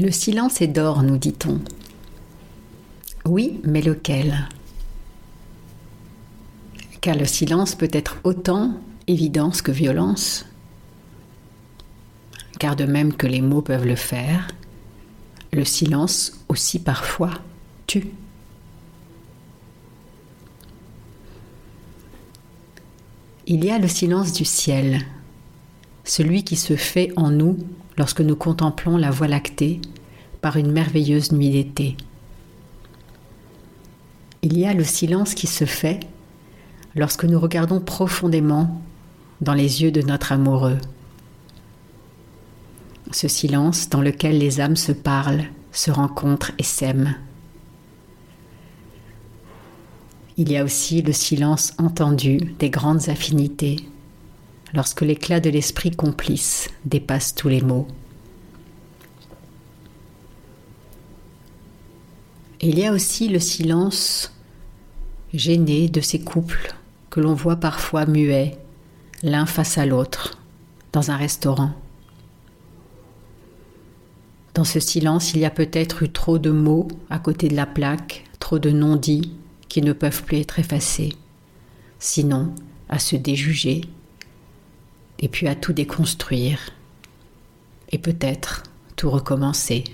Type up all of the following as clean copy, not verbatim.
Le silence est d'or, nous dit-on. Oui, mais lequel ? Car le silence peut être autant évidence que violence. Car de même que les mots peuvent le faire, le silence aussi parfois tue. Il y a le silence du ciel, celui qui se fait en nous lorsque nous contemplons la Voie lactée par une merveilleuse nuit d'été. Il y a le silence qui se fait lorsque nous regardons profondément dans les yeux de notre amoureux. Ce silence dans lequel les âmes se parlent, se rencontrent et s'aiment. Il y a aussi le silence entendu des grandes affinités, lorsque l'éclat de l'esprit complice dépasse tous les mots. Il y a aussi le silence gêné de ces couples que l'on voit parfois muets, l'un face à l'autre, dans un restaurant. Dans ce silence, il y a peut-être eu trop de mots à côté de la plaque, trop de non-dits qui ne peuvent plus être effacés, sinon à se déjuger et puis à tout déconstruire et peut-être tout recommencer.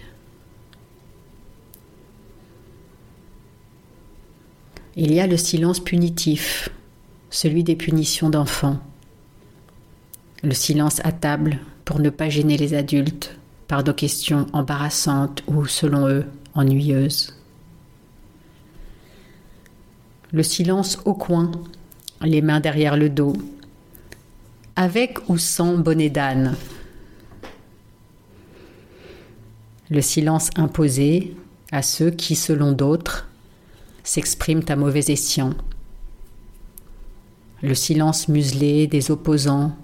Il y a le silence punitif, celui des punitions d'enfants, le silence à table pour ne pas gêner les adultes par des questions embarrassantes ou, selon eux, ennuyeuses. Le silence au coin, les mains derrière le dos, avec ou sans bonnet d'âne. Le silence imposé à ceux qui, selon d'autres, s'expriment à mauvais escient. Le silence muselé des opposants,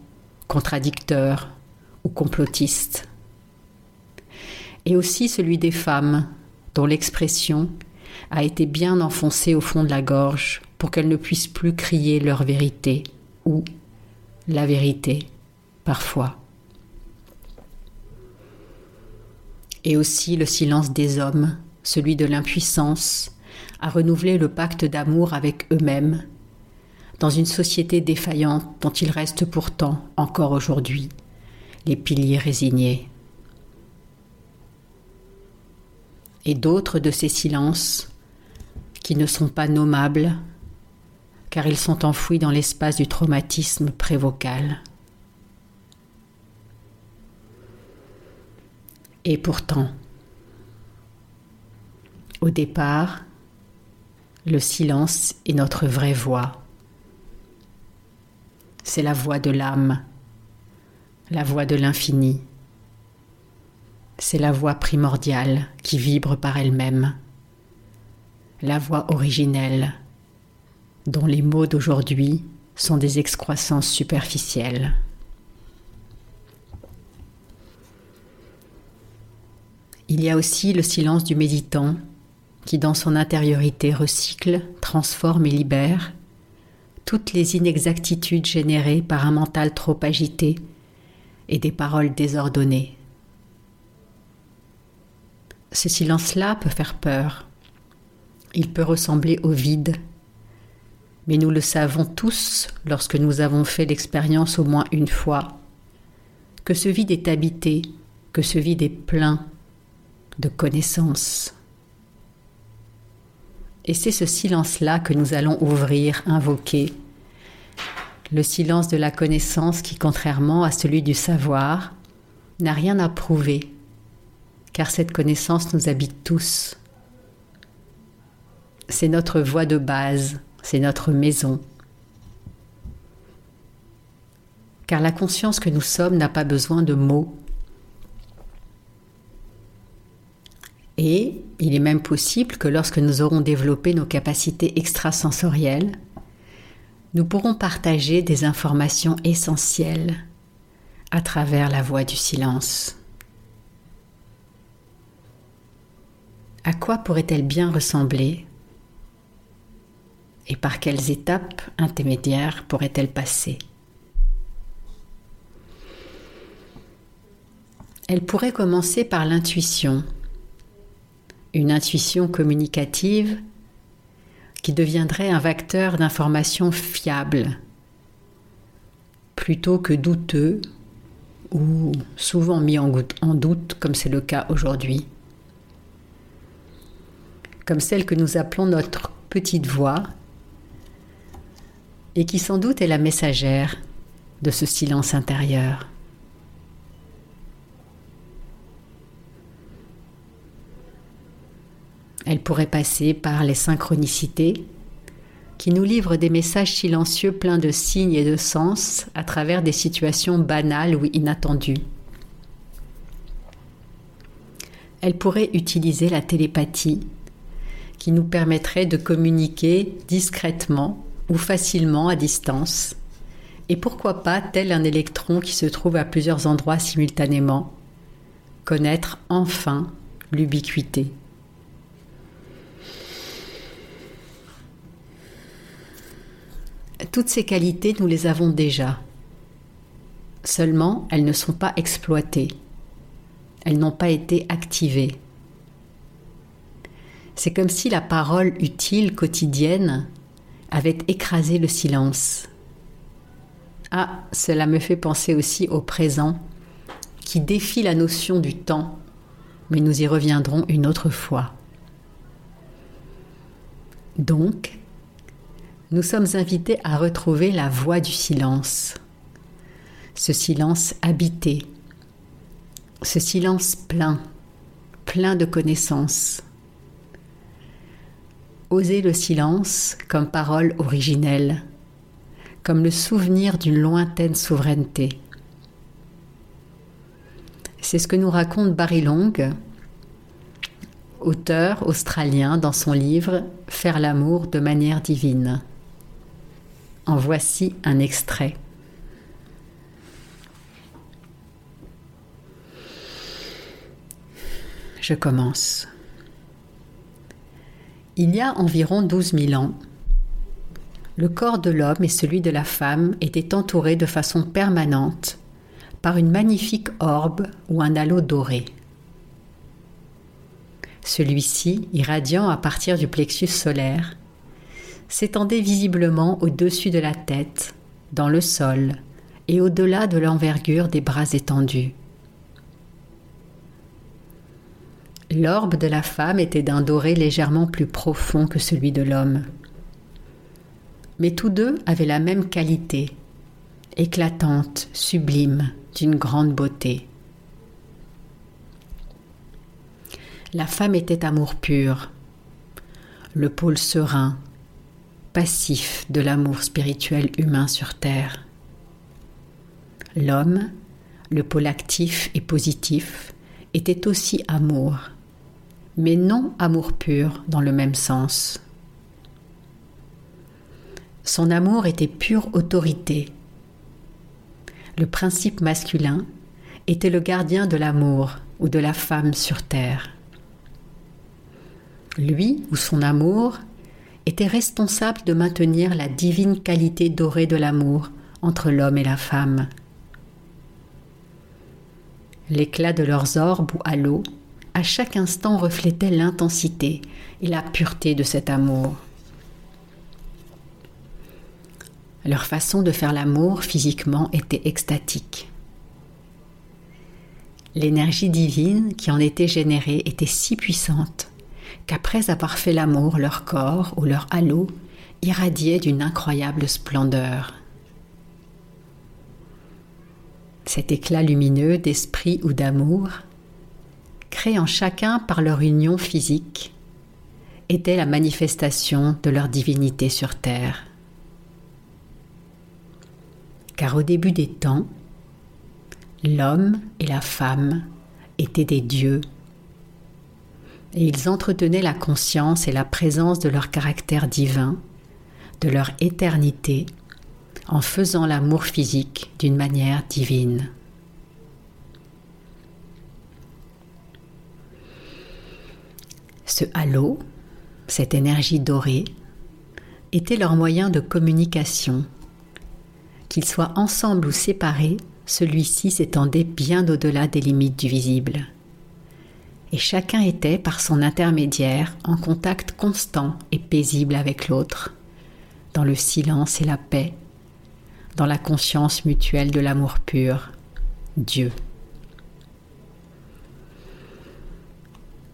contradicteurs ou complotistes. Et aussi celui des femmes, dont l'expression a été bien enfoncée au fond de la gorge pour qu'elles ne puissent plus crier leur vérité, ou la vérité, parfois. Et aussi le silence des hommes, celui de l'impuissance, à renouveler le pacte d'amour avec eux-mêmes, dans une société défaillante dont ils restent pourtant, encore aujourd'hui, les piliers résignés. Et d'autres de ces silences qui ne sont pas nommables car ils sont enfouis dans l'espace du traumatisme prévocal. Et pourtant, au départ, le silence est notre vraie voix. C'est la voix de l'âme, la voix de l'infini. C'est la voix primordiale qui vibre par elle-même, la voix originelle, dont les mots d'aujourd'hui sont des excroissances superficielles. Il y a aussi le silence du méditant, qui dans son intériorité recycle, transforme et libère toutes les inexactitudes générées par un mental trop agité et des paroles désordonnées. Ce silence-là peut faire peur, il peut ressembler au vide, mais nous le savons tous lorsque nous avons fait l'expérience au moins une fois, que ce vide est habité, que ce vide est plein de connaissances. Et c'est ce silence-là que nous allons ouvrir, invoquer, le silence de la connaissance qui, contrairement à celui du savoir, n'a rien à prouver. Car cette connaissance nous habite tous. C'est notre voie de base, c'est notre maison. Car la conscience que nous sommes n'a pas besoin de mots. Et il est même possible que lorsque nous aurons développé nos capacités extrasensorielles, nous pourrons partager des informations essentielles à travers la voie du silence. À quoi pourrait-elle bien ressembler ? Et par quelles étapes intermédiaires pourrait-elle passer ? Elle pourrait commencer par l'intuition, une intuition communicative qui deviendrait un vecteur d'informations fiables, plutôt que douteux ou souvent mis en doute, comme c'est le cas aujourd'hui. Comme celle que nous appelons notre petite voix et qui sans doute est la messagère de ce silence intérieur. Elle pourrait passer par les synchronicités qui nous livrent des messages silencieux pleins de signes et de sens à travers des situations banales ou inattendues. Elle pourrait utiliser la télépathie qui nous permettrait de communiquer discrètement ou facilement à distance et pourquoi pas, tel un électron qui se trouve à plusieurs endroits simultanément, connaître enfin l'ubiquité. Toutes ces qualités, nous les avons déjà. Seulement, elles ne sont pas exploitées. Elles n'ont pas été activées. C'est comme si la parole utile quotidienne avait écrasé le silence. Ah, cela me fait penser aussi au présent, qui défie la notion du temps, mais nous y reviendrons une autre fois. Donc, nous sommes invités à retrouver la voix du silence, ce silence habité, ce silence plein de connaissances. Oser le silence comme parole originelle, comme le souvenir d'une lointaine souveraineté. C'est ce que nous raconte Barry Long, auteur australien, dans son livre « Faire l'amour de manière divine ». En voici un extrait. Je commence. Il y a environ 12 000 ans, le corps de l'homme et celui de la femme étaient entourés de façon permanente par une magnifique orbe ou un halo doré. Celui-ci, irradiant à partir du plexus solaire, s'étendait visiblement au-dessus de la tête, dans le sol et au-delà de l'envergure des bras étendus. L'orbe de la femme était d'un doré légèrement plus profond que celui de l'homme. Mais tous deux avaient la même qualité, éclatante, sublime, d'une grande beauté. La femme était amour pur, le pôle serein, passif de l'amour spirituel humain sur terre. L'homme, le pôle actif et positif, était aussi amour, mais non amour pur dans le même sens. Son amour était pure autorité. Le principe masculin était le gardien de l'amour ou de la femme sur terre. Lui ou son amour était responsable de maintenir la divine qualité dorée de l'amour entre l'homme et la femme. L'éclat de leurs orbes ou halos, à chaque instant, reflétait l'intensité et la pureté de cet amour. Leur façon de faire l'amour physiquement était extatique. L'énergie divine qui en était générée était si puissante qu'après avoir fait l'amour, leur corps ou leur halo irradiait d'une incroyable splendeur. Cet éclat lumineux d'esprit ou d'amour, créé en chacun par leur union physique, était la manifestation de leur divinité sur terre. Car au début des temps, l'homme et la femme étaient des dieux. Et ils entretenaient la conscience et la présence de leur caractère divin, de leur éternité, en faisant l'amour physique d'une manière divine. Ce halo, cette énergie dorée, était leur moyen de communication. Qu'ils soient ensemble ou séparés, celui-ci s'étendait bien au-delà des limites du visible. Et chacun était, par son intermédiaire, en contact constant et paisible avec l'autre, dans le silence et la paix, dans la conscience mutuelle de l'amour pur, Dieu.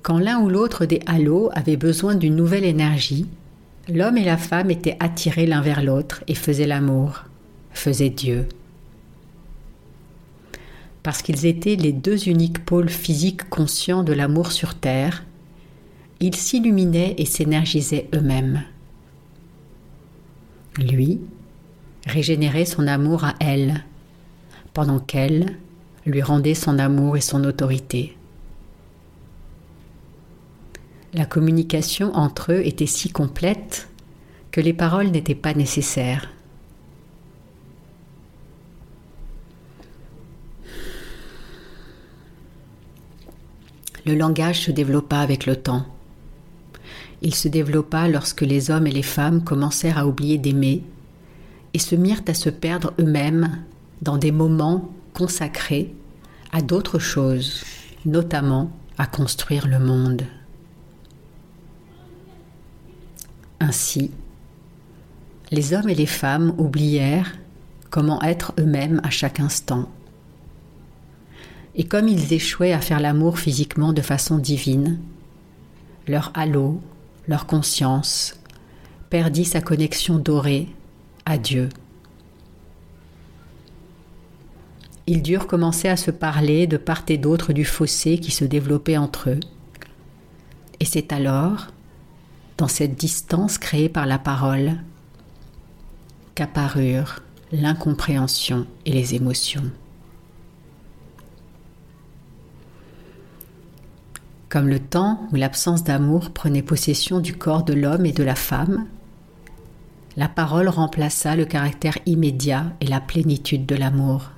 Quand l'un ou l'autre des halos avait besoin d'une nouvelle énergie, l'homme et la femme étaient attirés l'un vers l'autre et faisaient l'amour, faisaient Dieu. Parce qu'ils étaient les deux uniques pôles physiques conscients de l'amour sur Terre, ils s'illuminaient et s'énergisaient eux-mêmes. Lui régénérait son amour à elle, pendant qu'elle lui rendait son amour et son autorité. La communication entre eux était si complète que les paroles n'étaient pas nécessaires. Le langage se développa avec le temps. Il se développa lorsque les hommes et les femmes commencèrent à oublier d'aimer et se mirent à se perdre eux-mêmes dans des moments consacrés à d'autres choses, notamment à construire le monde. Ainsi, les hommes et les femmes oublièrent comment être eux-mêmes à chaque instant. Et comme ils échouaient à faire l'amour physiquement de façon divine, leur halo, leur conscience, perdit sa connexion dorée à Dieu. Ils durent commencer à se parler de part et d'autre du fossé qui se développait entre eux. Et c'est alors, dans cette distance créée par la parole, qu'apparurent l'incompréhension et les émotions. Comme le temps où l'absence d'amour prenait possession du corps de l'homme et de la femme, la parole remplaça le caractère immédiat et la plénitude de l'amour.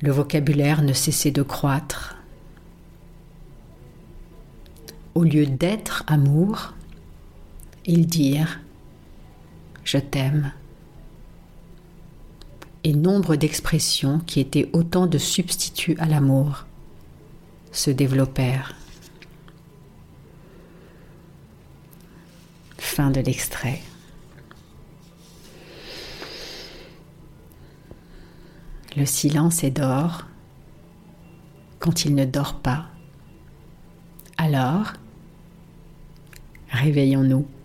Le vocabulaire ne cessait de croître. Au lieu d'être amour, ils dirent « je t'aime » et nombre d'expressions qui étaient autant de substituts à l'amour se développèrent. Fin de l'extrait. Le silence est d'or quand il ne dort pas. Alors, réveillons-nous.